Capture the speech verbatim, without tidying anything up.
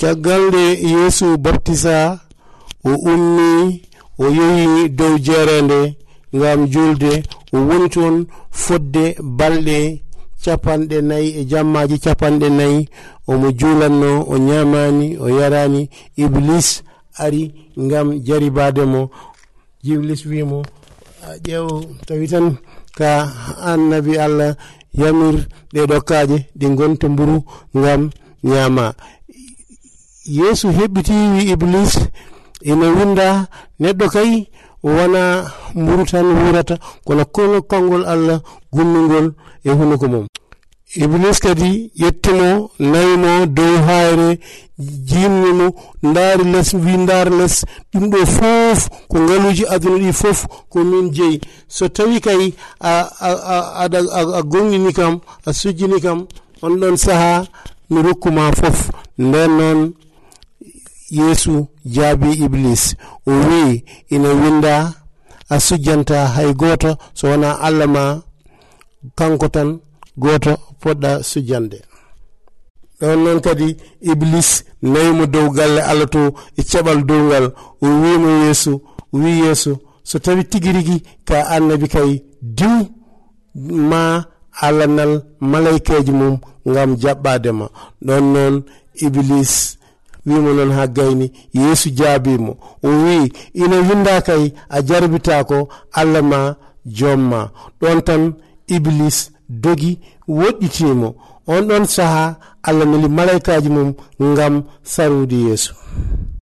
caggalde Yeesu baptisa o ummi o yehi dow jerende ngam julde o woni ton fodde balde capanɗe nayi e jammaji capanɗe nayi omo julanno o ñamani o yarani. Iblis ari ngam jaribade mo. Iblis wimo ƴeew tawi tan ka annabi Allah yamir ɗeɗo kaaje ɗi gonto mburu ngam ñama. Yeesu hebbitiwi Iblis ina winda neɗɗo kay wana mburu tan wurata kono kono kangol Allah gummingol e hunuko mum. Iblis kadi yettimo nayimo dow hayre jimnimo ndaari les wi ndaari les ɗum ɗo fof ko ngaluji aduna ɗi fof ko min jeyi. So tawi kay a, a, a, a, a, a gongini kam a sujjini kam on ɗon saha mi rokkuma fof. Nden noon Yeesu jaabi Iblis o wi ina winda a sujjanta hay goto so wona Allah ma kanko tan goto poɗɗa sujjande. Ɗon noon kadi Iblis nayimo dow galle Allah to e ceɓal dow ngal o wimo Yeesu wi Yeesu so tawi tigi rigi ka annabi kay diw ma Allah nal malaikeji mum ngam jaɓɓadema. Ɗon noon Iblis wimo noon ha gayni Yeesu jaabimo o wi ina winda kay a jarbita ko Allah ma jomma. Ɗon tan Iblis dogi woɗɗitimo on ɗon saha Allah meli malaikaji mum ngam sarude Yeesu.